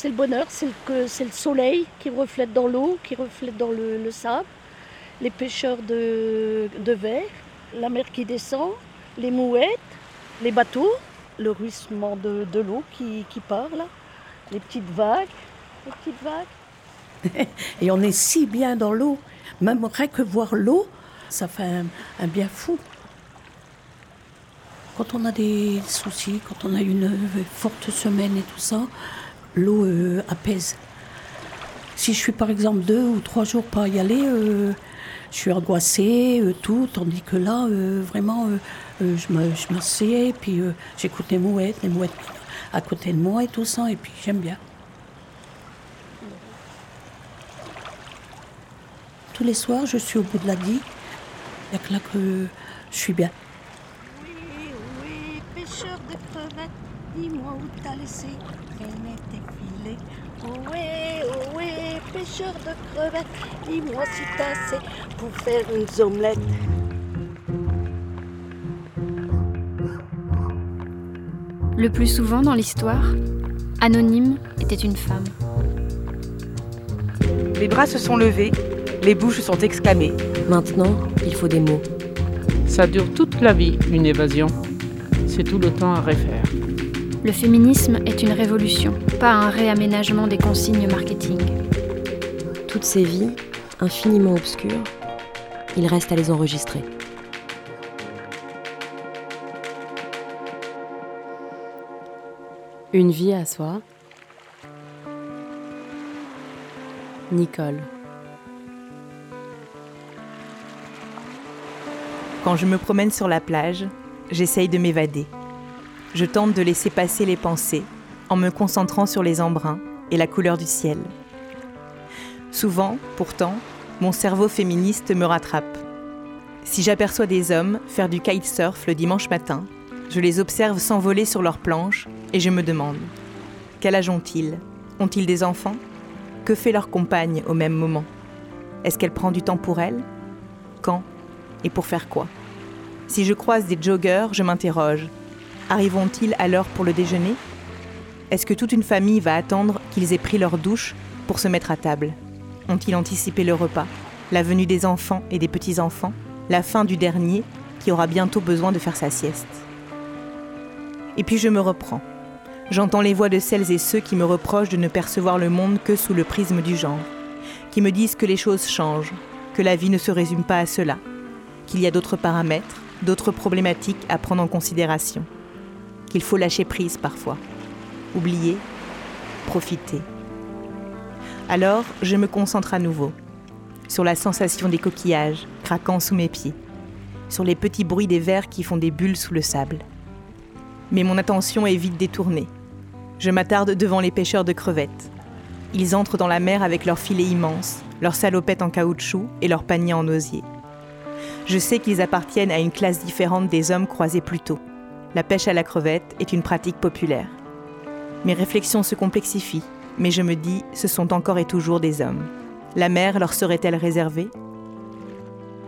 c'est le bonheur, c'est le soleil qui reflète dans l'eau, qui reflète dans le sable, les pêcheurs de verre, la mer qui descend, les mouettes, les bateaux, le ruissellement de l'eau qui part là, les petites vagues. Et on est si bien dans l'eau, même rien que voir l'eau, ça fait un bien fou. Quand on a des soucis, quand on a une forte semaine et tout ça, l'eau apaise. Si je suis par exemple 2 ou 3 jours pas y aller, je suis angoissée, tout, tandis que là, vraiment, je m'assieds, puis j'écoute les mouettes à côté de moi et tout ça, et puis j'aime bien. Tous les soirs, je suis au bout de la digue, et que là que je suis bien. De crevettes, dis-moi où t'as laissé traîner tes filets. Ohé, ohé, pêcheur de crevettes, dis-moi si t'as assez pour faire une omelette. Le plus souvent dans l'histoire, Anonyme était une femme. Les bras se sont levés, les bouches sont exclamées. Maintenant, il faut des mots. Ça dure toute la vie, une évasion. C'est tout le temps à refaire. Le féminisme est une révolution, pas un réaménagement des consignes marketing. Toutes ces vies, infiniment obscures, il reste à les enregistrer. Une vie à soi. Nicole. Quand je me promène sur la plage, j'essaye de m'évader. Je tente de laisser passer les pensées en me concentrant sur les embruns et la couleur du ciel. Souvent, pourtant, mon cerveau féministe me rattrape. Si j'aperçois des hommes faire du kitesurf le dimanche matin, je les observe s'envoler sur leurs planches et je me demande : quel âge ont-ils ? Ont-ils des enfants ? Que fait leur compagne au même moment ? Est-ce qu'elle prend du temps pour elle ? Quand ? Et pour faire quoi ? Si je croise des joggeurs, je m'interroge. Arriveront-ils à l'heure pour le déjeuner ? Est-ce que toute une famille va attendre qu'ils aient pris leur douche pour se mettre à table ? Ont-ils anticipé le repas, la venue des enfants et des petits-enfants, la fin du dernier qui aura bientôt besoin de faire sa sieste ? Et puis je me reprends. J'entends les voix de celles et ceux qui me reprochent de ne percevoir le monde que sous le prisme du genre, qui me disent que les choses changent, que la vie ne se résume pas à cela, qu'il y a d'autres paramètres, d'autres problématiques à prendre en considération, qu'il faut lâcher prise parfois, oublier, profiter. Alors, je me concentre à nouveau sur la sensation des coquillages craquant sous mes pieds, sur les petits bruits des vers qui font des bulles sous le sable. Mais mon attention est vite détournée. Je m'attarde devant les pêcheurs de crevettes. Ils entrent dans la mer avec leurs filets immenses, leurs salopettes en caoutchouc et leurs paniers en osier. Je sais qu'ils appartiennent à une classe différente des hommes croisés plus tôt. La pêche à la crevette est une pratique populaire. Mes réflexions se complexifient, mais je me dis, ce sont encore et toujours des hommes. La mer leur serait-elle réservée ?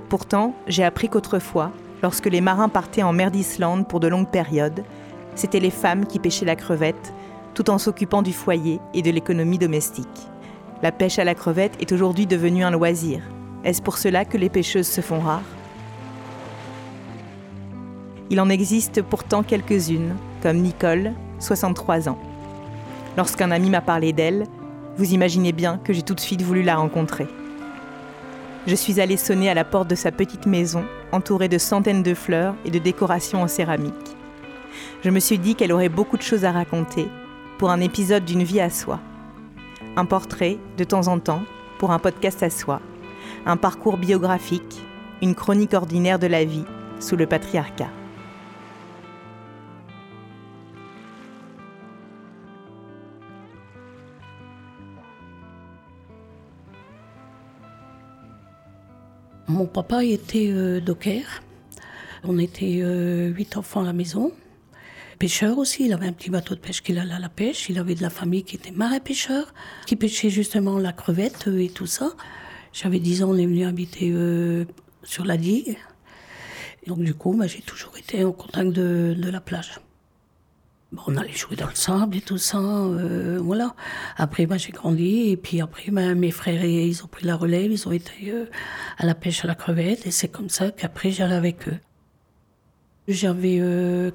Pourtant, j'ai appris qu'autrefois, lorsque les marins partaient en mer d'Islande pour de longues périodes, c'étaient les femmes qui pêchaient la crevette, tout en s'occupant du foyer et de l'économie domestique. La pêche à la crevette est aujourd'hui devenue un loisir. Est-ce pour cela que les pêcheuses se font rares ? Il en existe pourtant quelques-unes, comme Nicole, 63 ans. Lorsqu'un ami m'a parlé d'elle, vous imaginez bien que j'ai tout de suite voulu la rencontrer. Je suis allée sonner à la porte de sa petite maison, entourée de centaines de fleurs et de décorations en céramique. Je me suis dit qu'elle aurait beaucoup de choses à raconter pour un épisode d'une vie à soi. Un portrait, de temps en temps, pour un podcast à soi. Un parcours biographique, une chronique ordinaire de la vie sous le patriarcat. Mon papa était docker. On était 8 enfants à la maison. Pêcheur aussi, il avait un petit bateau de pêche qu'il allait à la pêche. Il avait de la famille qui était marin-pêcheur, qui pêchait justement la crevette et tout ça. J'avais 10 ans, on est venu habiter sur la digue. Et donc du coup, j'ai toujours été en contact de la plage. On allait jouer dans le sable et tout ça, voilà. Après, j'ai grandi, et puis après, mes frères, ils ont pris la relève, ils ont été à la pêche à la crevette, et c'est comme ça qu'après, j'allais avec eux. J'avais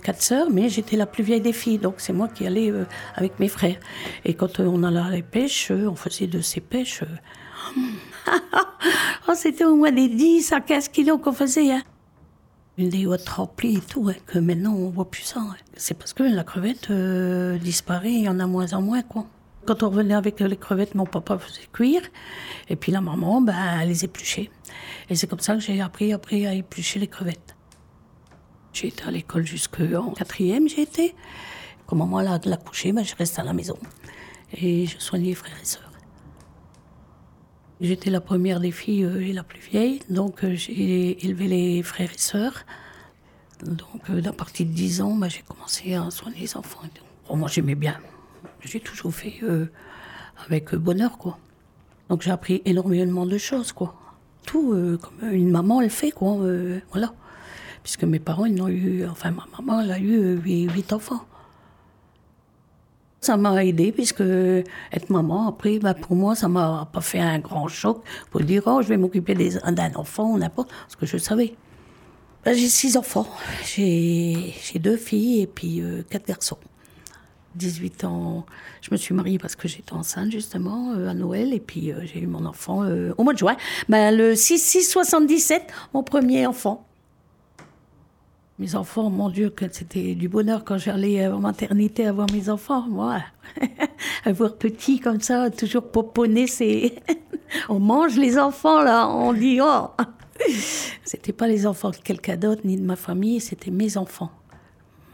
4 sœurs, mais j'étais la plus vieille des filles, donc c'est moi qui allais avec mes frères. Et quand on allait à la pêche, on faisait de ces pêches... c'était au moins des 10 à 15 kilos qu'on faisait, hein. Des ouates remplies et tout, hein, que maintenant on voit plus ça. Hein. C'est parce que la crevette disparaît, il y en a moins en moins, quoi. Quand on revenait avec les crevettes, mon papa faisait cuire, et puis la maman, elle les épluchait. Et c'est comme ça que j'ai appris après à éplucher les crevettes. J'ai été à l'école jusqu'en 4e, Quand maman l'a couché, je reste à la maison. Et je soignais frères et sœurs. J'étais la première des filles et la plus vieille, donc j'ai élevé les frères et sœurs. Donc, à partir de 10 ans, j'ai commencé à soigner les enfants. Bon, moi, j'aimais bien. J'ai toujours fait avec bonheur, quoi. Donc, j'ai appris énormément de choses, quoi. Tout comme une maman le fait, quoi, voilà. Puisque mes parents, ils n'ont eu... Enfin, ma maman, elle a eu 8 enfants. Ça m'a aidée, puisque être maman, après, pour moi, ça m'a pas fait un grand choc pour dire « Oh, je vais m'occuper d'un enfant ou n'importe », parce que je savais. J'ai 6 enfants. J'ai 2 filles et puis 4 garçons. 18 ans, je me suis mariée parce que j'étais enceinte, justement, à Noël, et puis j'ai eu mon enfant au mois de juin. Le 6-6-77, mon premier enfant. Mes enfants, mon Dieu, c'était du bonheur quand j'allais en maternité avoir mes enfants, moi. Avoir petits comme ça, toujours poponner, c'est... On mange les enfants, là, on dit « oh !» C'était pas les enfants de quelqu'un d'autre, ni de ma famille, c'était mes enfants.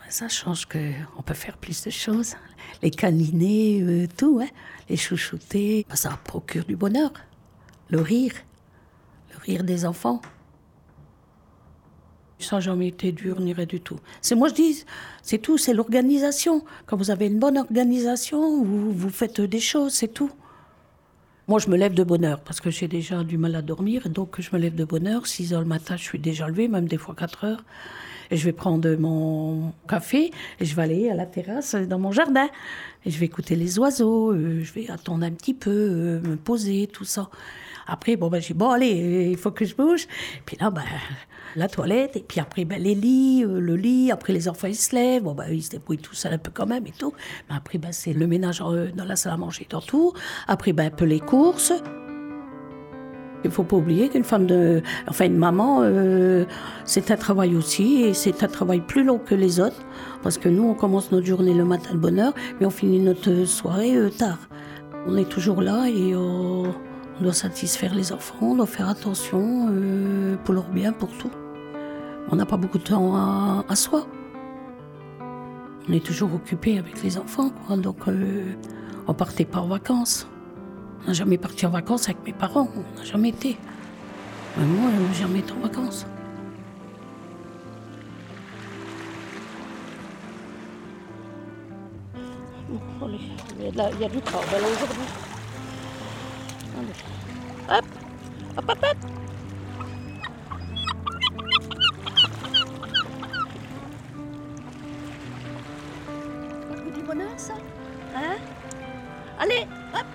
Ça change qu'on peut faire plus de choses. Les câliner, tout, hein. Les chouchouter, ça procure du bonheur. Le rire des enfants. Ça n'a jamais été dur, ni rien du tout. C'est moi, je dis, c'est tout, c'est l'organisation. Quand vous avez une bonne organisation, vous faites des choses, c'est tout. Moi, je me lève de bonne heure, parce que j'ai déjà du mal à dormir, donc je me lève de bonne heure. 6 heures le matin, je suis déjà levée, même des fois 4 heures. Et je vais prendre mon café, et je vais aller à la terrasse, dans mon jardin. Et je vais écouter les oiseaux, je vais attendre un petit peu, me poser, tout ça. Après, je dis, allez, il faut que je bouge. Puis là, la toilette, et puis après, les lits, le lit. Après, les enfants, ils se lèvent. Ils se débrouillent tous un peu quand même et tout. Mais après, c'est le ménage dans la salle à manger et tout. Après, un peu les courses. Il ne faut pas oublier qu'une femme une maman, c'est un travail aussi. Et c'est un travail plus long que les autres. Parce que nous, on commence notre journée le matin de bonne heure, mais on finit notre soirée tard. On est toujours là et on doit satisfaire les enfants, on doit faire attention pour leur bien, pour tout. On n'a pas beaucoup de temps à soi. On est toujours occupé avec les enfants, quoi. Donc on ne partait pas en vacances. On n'a jamais parti en vacances avec mes parents, on n'a jamais été. Mais moi, je n'ai jamais été en vacances. Bon, allez, il y a du travail aujourd'hui. Hop, hop, hop, hop. C'est du bonheur, ça, hein? Allez, hop.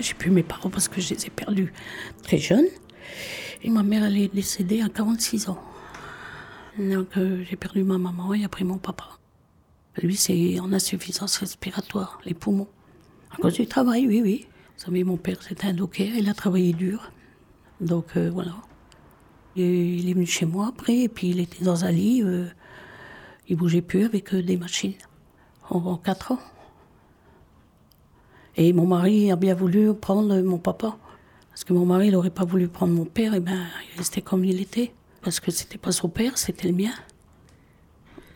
J'ai plus mes parents parce que je les ai perdus très jeunes. Et ma mère, elle est décédée à 46 ans. Donc, j'ai perdu ma maman et après mon papa. Lui, c'est en insuffisance respiratoire, les poumons. À cause du travail, oui. Vous savez, mon père, c'était un docker, il a travaillé dur. Donc, voilà. Et il est venu chez moi après, et puis il était dans un lit. Il ne bougeait plus avec des machines, en 4 ans. Et mon mari a bien voulu prendre mon papa. Parce que mon mari, il n'aurait pas voulu prendre mon père, et il restait comme il était. Parce que c'était pas son père, c'était le mien.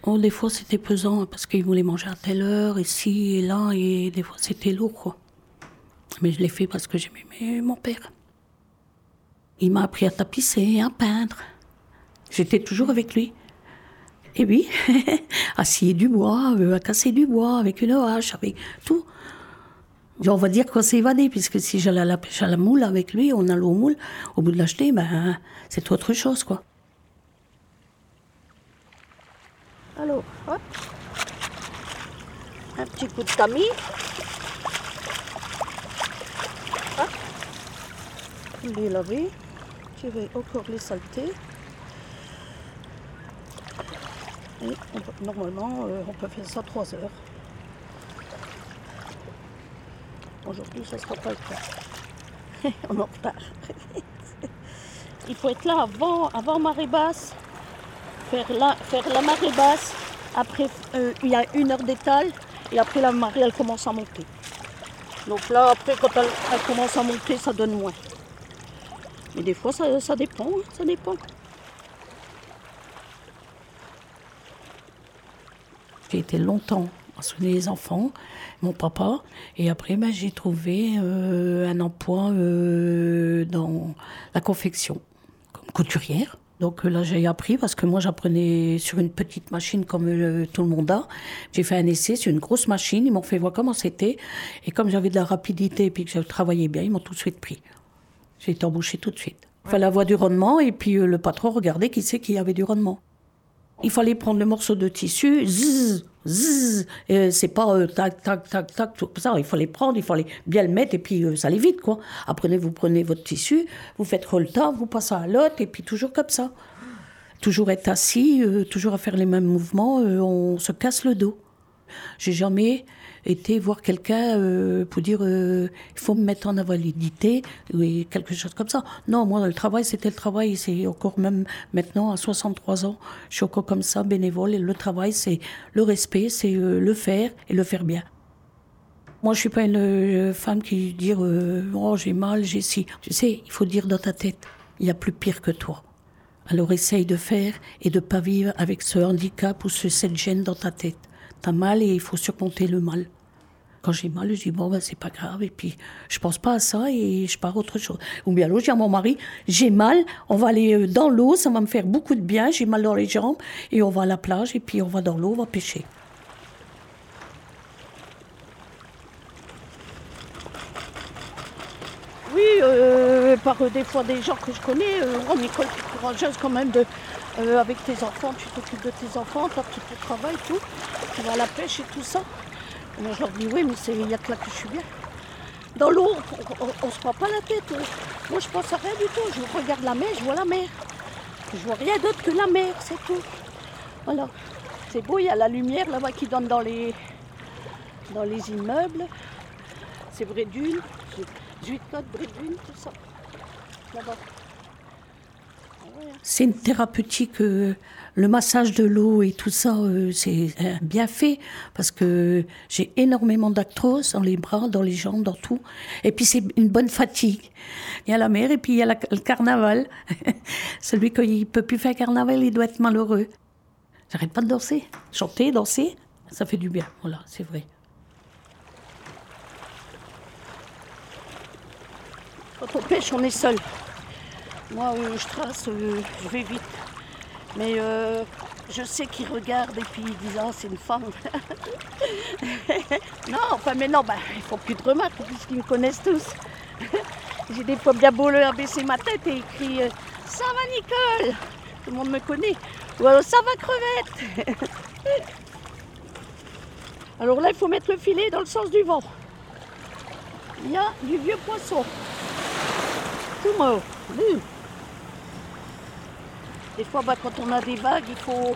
Oh, des fois, c'était pesant, parce qu'il voulait manger à telle heure, ici et là, et des fois, c'était lourd, quoi. Mais je l'ai fait parce que j'aimais mon père. Il m'a appris à tapisser, à peindre. J'étais toujours avec lui. Et oui, à scier du bois, à casser du bois, avec une hache, avec tout. on va dire qu'on s'est évadé, puisque si j'allais à la pêche à la moule avec lui, on allait au moule, au bout de l'acheter, ben, c'est autre chose, quoi. Alors, hop, un petit coup de tamis. Hop, les laver, je vais encore les saleter. Et on peut, normalement, on peut faire ça 3 heures. Aujourd'hui, ça ne sera pas le cas. On en repart. Il faut être là avant marée basse, faire la marée basse. Après, il y a une heure d'étale et après la marée, elle commence à monter. Donc là, après, quand elle commence à monter, ça donne moins. Mais des fois, ça dépend, hein, ça dépend. J'ai été longtemps à soigner les enfants, mon papa, et après ben, j'ai trouvé un emploi dans la confection, comme couturière. Donc là j'ai appris, parce que moi j'apprenais sur une petite machine comme tout le monde a. J'ai fait un essai sur une grosse machine, ils m'ont fait voir comment c'était, et comme j'avais de la rapidité et puis que je travaillais bien, ils m'ont tout de suite pris. J'ai été embauchée tout de suite. Il fallait avoir du rendement, et puis le patron regardait qui c'est qui avait du rendement. Il fallait prendre le morceau de tissu, zzz, zzz, c'est pas tac, tac, tac, tac, tout ça. Il fallait prendre, il fallait bien le mettre, et puis ça allait vite, quoi. Après, vous prenez votre tissu, vous faites relta, vous passez à l'autre, et puis toujours comme ça. Toujours être assis, toujours à faire les mêmes mouvements, on se casse le dos. J'ai jamais été voir quelqu'un pour dire il faut me mettre en invalidité ou quelque chose comme ça. Non, moi le travail c'était le travail, c'est encore même maintenant à 63 ans, je suis encore comme ça bénévole, et le travail c'est le respect, c'est le faire et le faire bien. Moi je suis pas une femme qui dit oh j'ai mal, j'ai ci. Tu sais, il faut dire dans ta tête, il y a plus pire que toi. Alors essaye de faire et de pas vivre avec ce handicap ou cette gêne dans ta tête. T'as mal et il faut surmonter le mal. Quand j'ai mal, je dis bon, ben, c'est pas grave. Et puis, je pense pas à ça et je pars à autre chose. Ou bien, alors, je dis à mon mari, j'ai mal, on va aller dans l'eau, ça va me faire beaucoup de bien, j'ai mal dans les jambes. Et on va à la plage et puis on va dans l'eau, on va pêcher. Oui, par des fois des gens que je connais, Nicole, tu es courageuse quand même de... avec tes enfants, tu t'occupes de tes enfants, toi tu te travailles, tout, tu vas à la pêche et tout ça. Et moi je leur dis oui, mais il n'y a que là que je suis bien. Dans l'eau, on ne se prend pas la tête. Moi je pense à rien du tout, je regarde la mer, je vois la mer. Je vois rien d'autre que la mer, c'est tout. Voilà, c'est beau, il y a la lumière là-bas qui donne dans les immeubles. C'est Brédune, 8 notes, Brédune, tout ça, là-bas. C'est une thérapeutique, le massage de l'eau et tout ça, c'est bien fait parce que j'ai énormément d'arthrose dans les bras, dans les jambes, dans tout. Et puis c'est une bonne fatigue. Il y a la mer et puis il y a le carnaval. Celui qui ne peut plus faire carnaval, il doit être malheureux. J'arrête pas de danser, chanter, danser, ça fait du bien, voilà, c'est vrai. Quand on pêche, on est seul. Moi, je trace, je vais vite. Mais je sais qu'ils regardent et puis ils disent « Ah, c'est une femme !» Non, enfin, mais non, ben, ils ne font plus de remarques puisqu'ils me connaissent tous. J'ai des fois bien beau leur baisser ma tête et écrire « Ça va, Nicole !» Tout le monde me connaît. Ou alors « Ça va, crevette !» Alors là, il faut mettre le filet dans le sens du vent. Il y a du vieux poisson. Tout mort. Des fois, bah, quand on a des vagues, il faut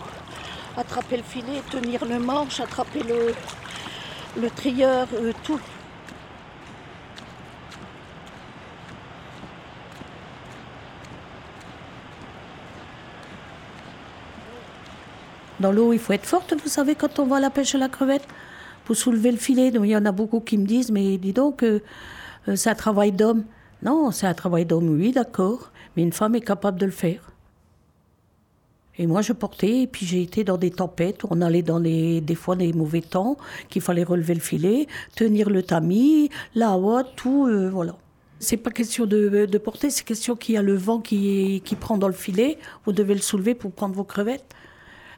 attraper le filet, tenir le manche, attraper le trieur, tout. Dans l'eau, il faut être forte, vous savez, quand on va à la pêche à la crevette, pour soulever le filet. Donc, il y en a beaucoup qui me disent, mais dis donc, c'est un travail d'homme. Non, c'est un travail d'homme, oui, d'accord, mais une femme est capable de le faire. Et moi, je portais, et puis j'ai été dans des tempêtes, on allait dans des fois des mauvais temps, qu'il fallait relever le filet, tenir le tamis, la hotte, tout, voilà. C'est pas question de porter, c'est question qu'il y a le vent qui prend dans le filet, vous devez le soulever pour prendre vos crevettes.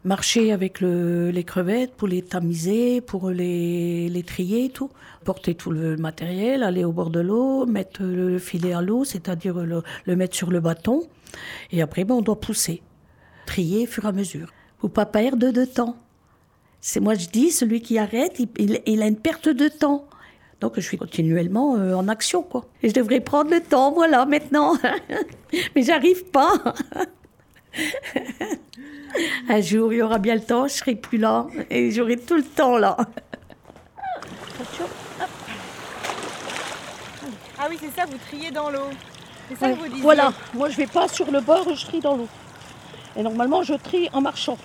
marcher avec les crevettes pour les tamiser, pour les trier, tout. Porter tout le matériel, aller au bord de l'eau, mettre le filet à l'eau, c'est-à-dire le mettre sur le bâton. Et après, on doit pousser, trier au fur et à mesure. Pour ne pas perdre de temps. C'est, moi, je dis, celui qui arrête, il a une perte de temps. Donc, je suis continuellement en action, quoi. Et je devrais prendre le temps, voilà, maintenant. Mais j'arrive pas. Un jour, il y aura bien le temps, je serai plus là. Et j'aurai tout le temps, là. Attention. Hop. Ah oui, c'est ça, vous triez dans l'eau. C'est ça que vous disiez. Voilà, moi, je vais pas sur le bord, je trie dans l'eau. Et normalement, je trie en marchant.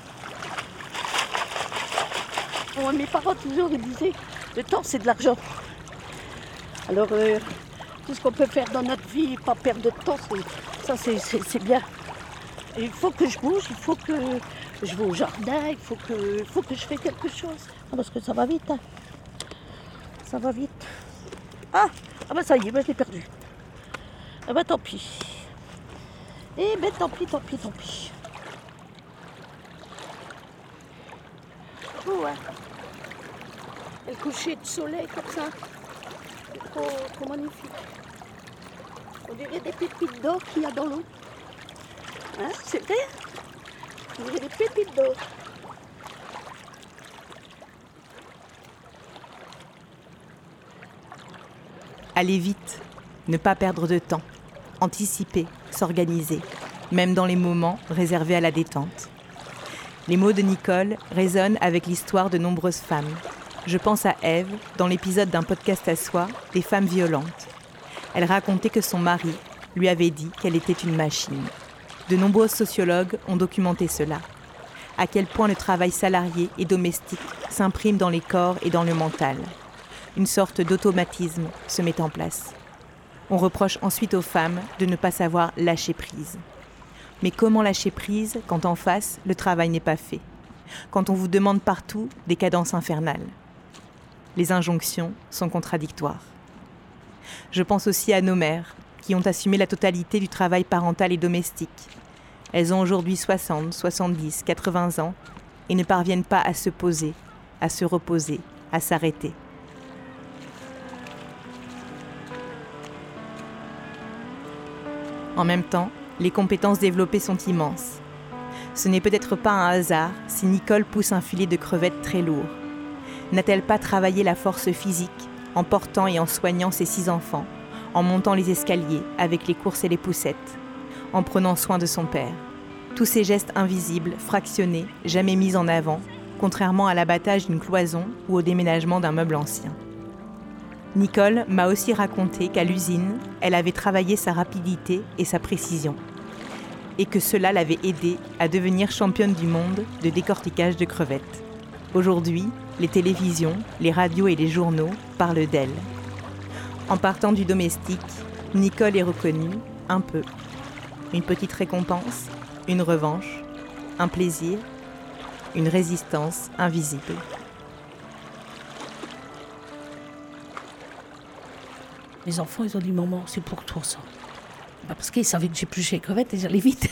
Bon, mes parents, toujours, ils disaient... Le temps, c'est de l'argent. Alors, tout ce qu'on peut faire dans notre vie, pas perdre de temps, c'est bien. Et il faut que je bouge, il faut que je vais au jardin, il faut que je fasse quelque chose. Parce que ça va vite. Hein. Ça va vite. Ah ben ça y est, je l'ai perdu. Ah ben tant pis. Eh ben tant pis. Ouais. Le coucher de soleil comme ça, c'est trop magnifique. On dirait des pépites d'or qu'il y a dans l'eau. Hein, c'est vrai? On dirait des pépites d'or. Aller vite, ne pas perdre de temps, anticiper, s'organiser, même dans les moments réservés à la détente. Les mots de Nicole résonnent avec l'histoire de nombreuses femmes. Je pense à Ève, dans l'épisode d'Un Podcast à soi, des femmes violentes. Elle racontait que son mari lui avait dit qu'elle était une machine. De nombreux sociologues ont documenté cela. À quel point le travail salarié et domestique s'imprime dans les corps et dans le mental. Une sorte d'automatisme se met en place. On reproche ensuite aux femmes de ne pas savoir lâcher prise. Mais comment lâcher prise quand en face, le travail n'est pas fait? Quand on vous demande partout des cadences infernales? Les injonctions sont contradictoires. Je pense aussi à nos mères, qui ont assumé la totalité du travail parental et domestique. Elles ont aujourd'hui 60, 70, 80 ans et ne parviennent pas à se poser, à se reposer, à s'arrêter. En même temps, les compétences développées sont immenses. Ce n'est peut-être pas un hasard si Nicole pousse un filet de crevettes très lourd. N'a-t-elle pas travaillé la force physique en portant et en soignant ses 6 enfants, en montant les escaliers avec les courses et les poussettes, en prenant soin de son père? Tous ces gestes invisibles, fractionnés, jamais mis en avant, contrairement à l'abattage d'une cloison ou au déménagement d'un meuble ancien. Nicole m'a aussi raconté qu'à l'usine, elle avait travaillé sa rapidité et sa précision, et que cela l'avait aidée à devenir championne du monde de décortiquage de crevettes. Aujourd'hui, les télévisions, les radios et les journaux parlent d'elle. En partant du domestique, Nicole est reconnue un peu. Une petite récompense, une revanche, un plaisir, une résistance invisible. Les enfants, ils ont dit « Maman, c'est pour toi ça ». Parce qu'ils savaient que j'épluchais les crevettes et j'allais vite.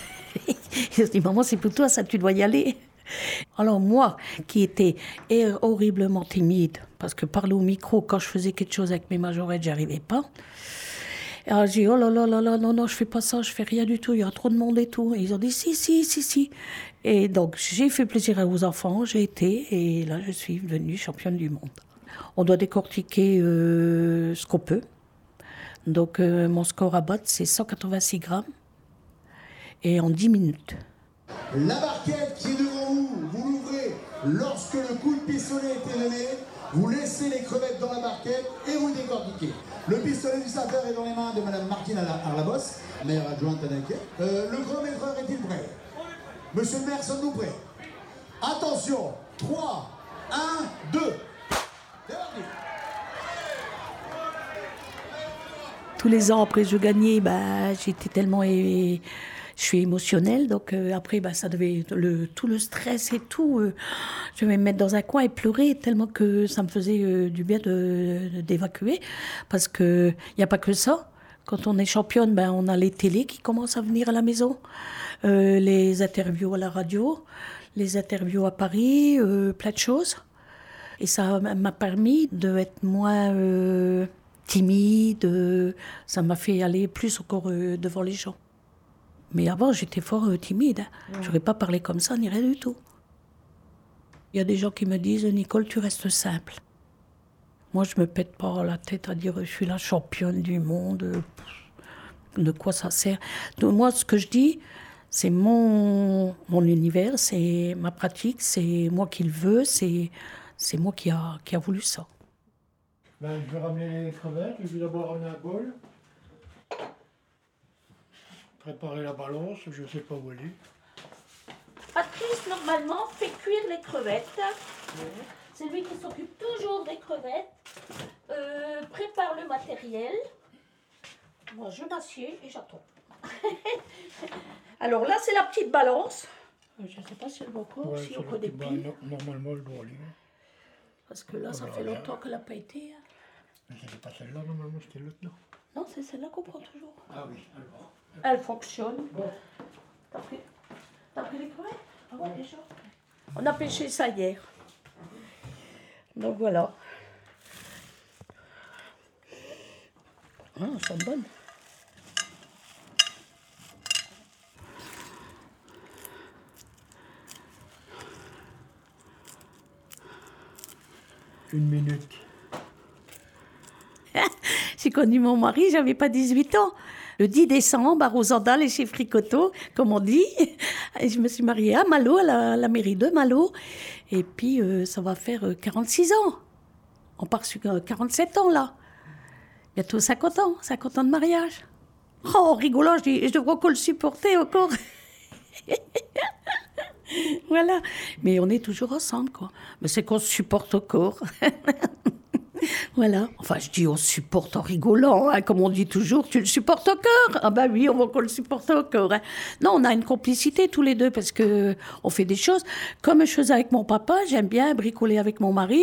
Ils ont dit « Maman, c'est pour toi ça, tu dois y aller ». Alors moi, qui étais horriblement timide, parce que parler au micro, quand je faisais quelque chose avec mes majorettes, j'arrivais pas. Alors j'ai dit, oh là, non, je fais pas ça, je fais rien du tout, il y a trop de monde et tout. Et ils ont dit, si. Et donc j'ai fait plaisir aux enfants, j'ai été, et là je suis devenue championne du monde. On doit décortiquer ce qu'on peut. Donc mon score à battre, c'est 186 grammes, et en 10 minutes. La barquette qui est devant vous, vous l'ouvrez lorsque le coup de pistolet est donné, vous laissez les crevettes dans la barquette et vous décortiquez. Le pistolet du serveur est dans les mains de Madame Martine Arlabos, maire adjointe à Dinket. Le chronométreur est-il prêt? Monsieur le maire, sommes-nous prêts? Attention, 3, 1, 2, c'est parti. Tous les ans, après je gagnais, j'étais tellement... Je suis émotionnelle, donc après, ça devait tout le stress et tout. Je vais me mettre dans un coin et pleurer tellement que ça me faisait du bien d'évacuer. Parce qu'il n'y a pas que ça. Quand on est championne, on a les télés qui commencent à venir à la maison, les interviews à la radio, les interviews à Paris, plein de choses. Et ça m'a permis d'être moins timide. Ça m'a fait aller plus encore devant les gens. Mais avant, j'étais fort timide. Hein. Ouais. J'aurais pas parlé comme ça, ni rien du tout. Il y a des gens qui me disent « Nicole, tu restes simple ». Moi, je me pète pas la tête à dire « je suis la championne du monde ». De quoi ça sert ? Donc, moi, ce que je dis, c'est mon univers, c'est ma pratique, c'est moi qui le veux, c'est moi qui a voulu ça. Ben, je vais ramener les crevettes, je vais d'abord ramener un bol, préparer la balance, je ne sais pas où elle est. Patrice, normalement, fait cuire les crevettes. Ouais. C'est lui qui s'occupe toujours des crevettes, prépare le matériel. Moi, je m'assieds et j'attends. Alors là, c'est la petite balance. Je ne sais pas si elle va encore, si on peut des piles. Normalement, elle doit aller. Parce que là, ça fait longtemps qu'elle n'a pas été. Mais ce n'était pas celle-là, normalement, c'était l'autre, non ? Non, c'est celle-là qu'on prend toujours. Ah oui, alors. Elle fonctionne. Bon. T'as pris les crevettes ? Ah ouais, déjà. On a pêché ça hier. Donc voilà. Ah, elles sont bonnes. Une minute. J'ai connu mon mari, j'avais pas 18 ans. Le 10 décembre, à Rosendal et chez Fricotto, comme on dit. Et je me suis mariée à Malo, à la mairie de Malo. Et puis, ça va faire 46 ans. On part sur 47 ans, là. Bientôt 50 ans de mariage. Oh, rigolant, je devrais encore le supporter encore. Voilà. Mais on est toujours ensemble, quoi. Mais c'est qu'on se supporte encore. Voilà. Enfin, je dis on se supporte en rigolant, hein. Comme on dit toujours, tu le supportes au cœur. Ah ben oui, on va qu'on le supporte au cœur. Hein. Non, on a une complicité tous les deux parce que on fait des choses. Comme je faisais avec mon papa, j'aime bien bricoler avec mon mari.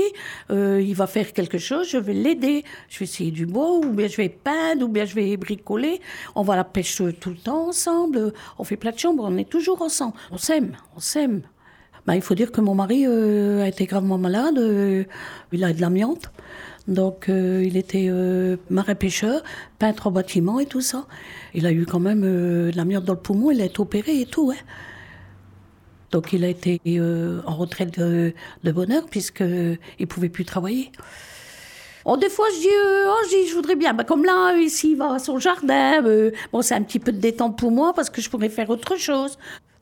Il va faire quelque chose, je vais l'aider. Je vais essayer du bois, ou bien je vais peindre, ou bien je vais bricoler. On va à la pêche tout le temps ensemble. On fait plein de chambres, on est toujours ensemble. On s'aime. Ben, il faut dire que mon mari a été gravement malade. Il a de l'amiante. Donc, il était marin-pêcheur, peintre en bâtiment et tout ça. Il a eu quand même de l'amiante dans le poumon, il a été opéré et tout. Hein. Donc, il a été en retraite de bonheur puisqu'il ne pouvait plus travailler. Oh, des fois, je dis, je voudrais bien. Ben, comme là, ici, il va à son jardin. Bon, c'est un petit peu de détente pour moi parce que je pourrais faire autre chose.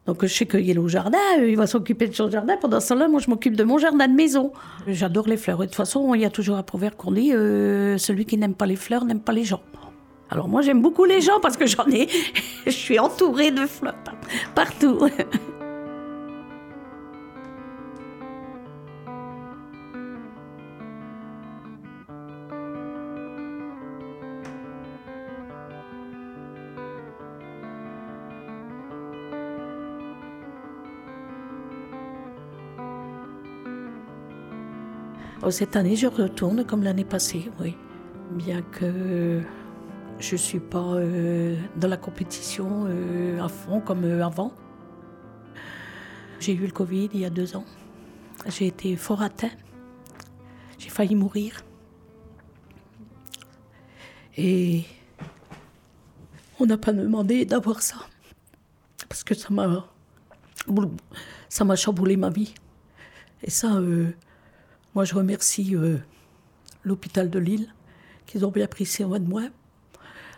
Donc, je sais qu'il est au jardin, il va s'occuper de son jardin. Pendant ce temps-là, moi, je m'occupe de mon jardin de maison. J'adore les fleurs. Et de toute façon, il y a toujours un proverbe qu'on dit « Celui qui n'aime pas les fleurs n'aime pas les gens ». Alors moi, j'aime beaucoup les gens parce que je suis entourée de fleurs partout. Cette année, je retourne comme l'année passée, oui. Bien que je ne suis pas dans la compétition à fond comme avant. J'ai eu le Covid il y a 2 ans. J'ai été fort atteint. J'ai failli mourir. Et on n'a pas demandé d'avoir ça. Parce que ça m'a chamboulé ma vie. Et ça... Moi, je remercie l'hôpital de Lille, qu'ils ont bien pris soin de moi.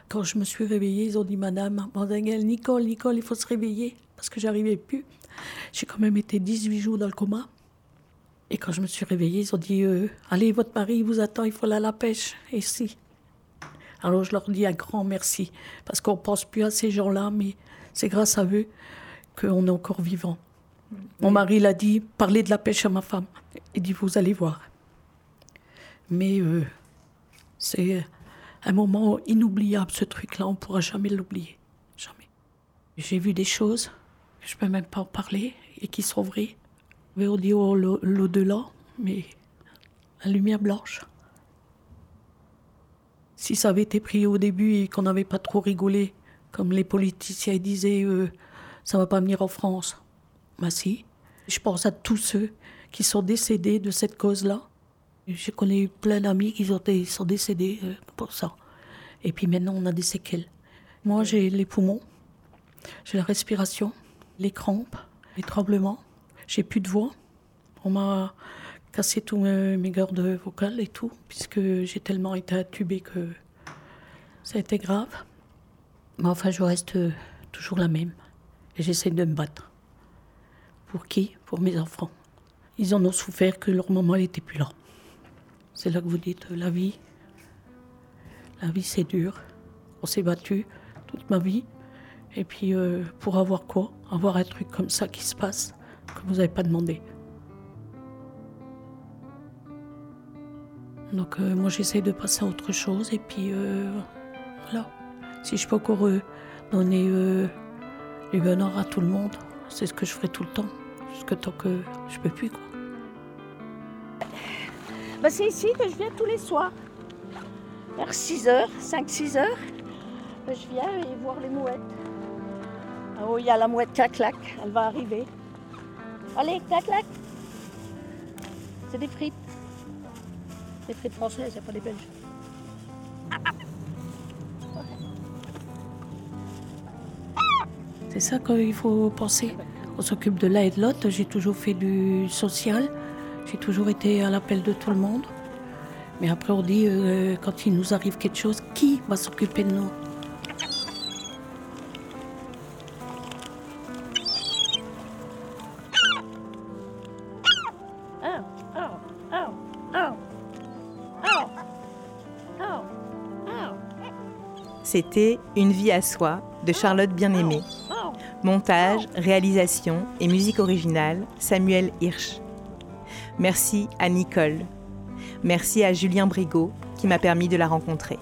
Quand je me suis réveillée, ils ont dit « Madame, Bandeiguel, Nicole, il faut se réveiller » parce que je n'arrivais plus. J'ai quand même été 18 jours dans le coma. Et quand je me suis réveillée, ils ont dit « Allez, votre mari vous attend, il faut aller à la pêche, ici ». Alors, je leur dis un grand merci, parce qu'on ne pense plus à ces gens-là, mais c'est grâce à eux qu'on est encore vivant. Mon mari l'a dit, parlez de la pêche à ma femme. Il dit, vous allez voir. Mais c'est un moment inoubliable, ce truc-là. On ne pourra jamais l'oublier. Jamais. J'ai vu des choses, je ne peux même pas en parler, et qui sont vraies. Mais on dit oh, l'au-delà, mais la lumière blanche. Si ça avait été pris au début et qu'on n'avait pas trop rigolé, comme les politiciens disaient, ça ne va pas venir en France. Ben si, Je pense à tous ceux qui sont décédés de cette cause-là. Je connais plein d'amis qui sont décédés pour ça. Et puis maintenant, on a des séquelles. Moi, j'ai les poumons, j'ai la respiration, les crampes, les tremblements. J'ai plus de voix. On m'a cassé tous mes cordes vocales et tout, puisque j'ai tellement été intubée que ça a été grave. Mais enfin, je reste toujours la même. Et j'essaie de me battre. Pour qui ? Pour mes enfants. Ils en ont souffert que leur maman n'était plus là. C'est là que vous dites, la vie c'est dur. On s'est battu toute ma vie. Et puis pour avoir quoi ? Avoir un truc comme ça qui se passe, que vous n'avez pas demandé. Donc moi j'essaie de passer à autre chose. Et puis voilà. Si je peux encore donner du bonheur à tout le monde, c'est ce que je ferai tout le temps. Jusqu'à tant que je peux plus, quoi. Bah, c'est ici que je viens tous les soirs. Vers 5-6 heures, je viens et voir les mouettes. Oh, il y a la mouette clac-clac, elle va arriver. Allez, clac-clac. C'est des frites. Des frites françaises, c'est pas des belges. C'est ça qu'il faut penser. On s'occupe de l'un et de l'autre. J'ai toujours fait du social. J'ai toujours été à l'appel de tout le monde. Mais après, on dit, quand il nous arrive quelque chose, qui va s'occuper de nous ? C'était Une vie à soi de Charlotte Bien-Aimée. Montage, réalisation et musique originale, Samuel Hirsch. Merci à Nicole. Merci à Julien Brigot qui m'a permis de la rencontrer.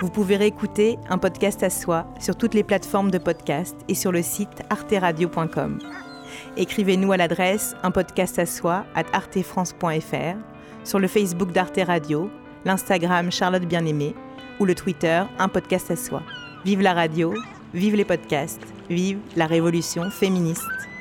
Vous pouvez réécouter Un podcast à soi sur toutes les plateformes de podcast et sur le site arte-radio.com. Écrivez-nous à l'adresse unpodcastassoi@arte-france.fr, sur le Facebook d'Arte Radio, l'Instagram Charlotte Bien-Aimée ou le Twitter Un Podcast à soi. Vive la radio, vive les podcasts, vive la révolution féministe.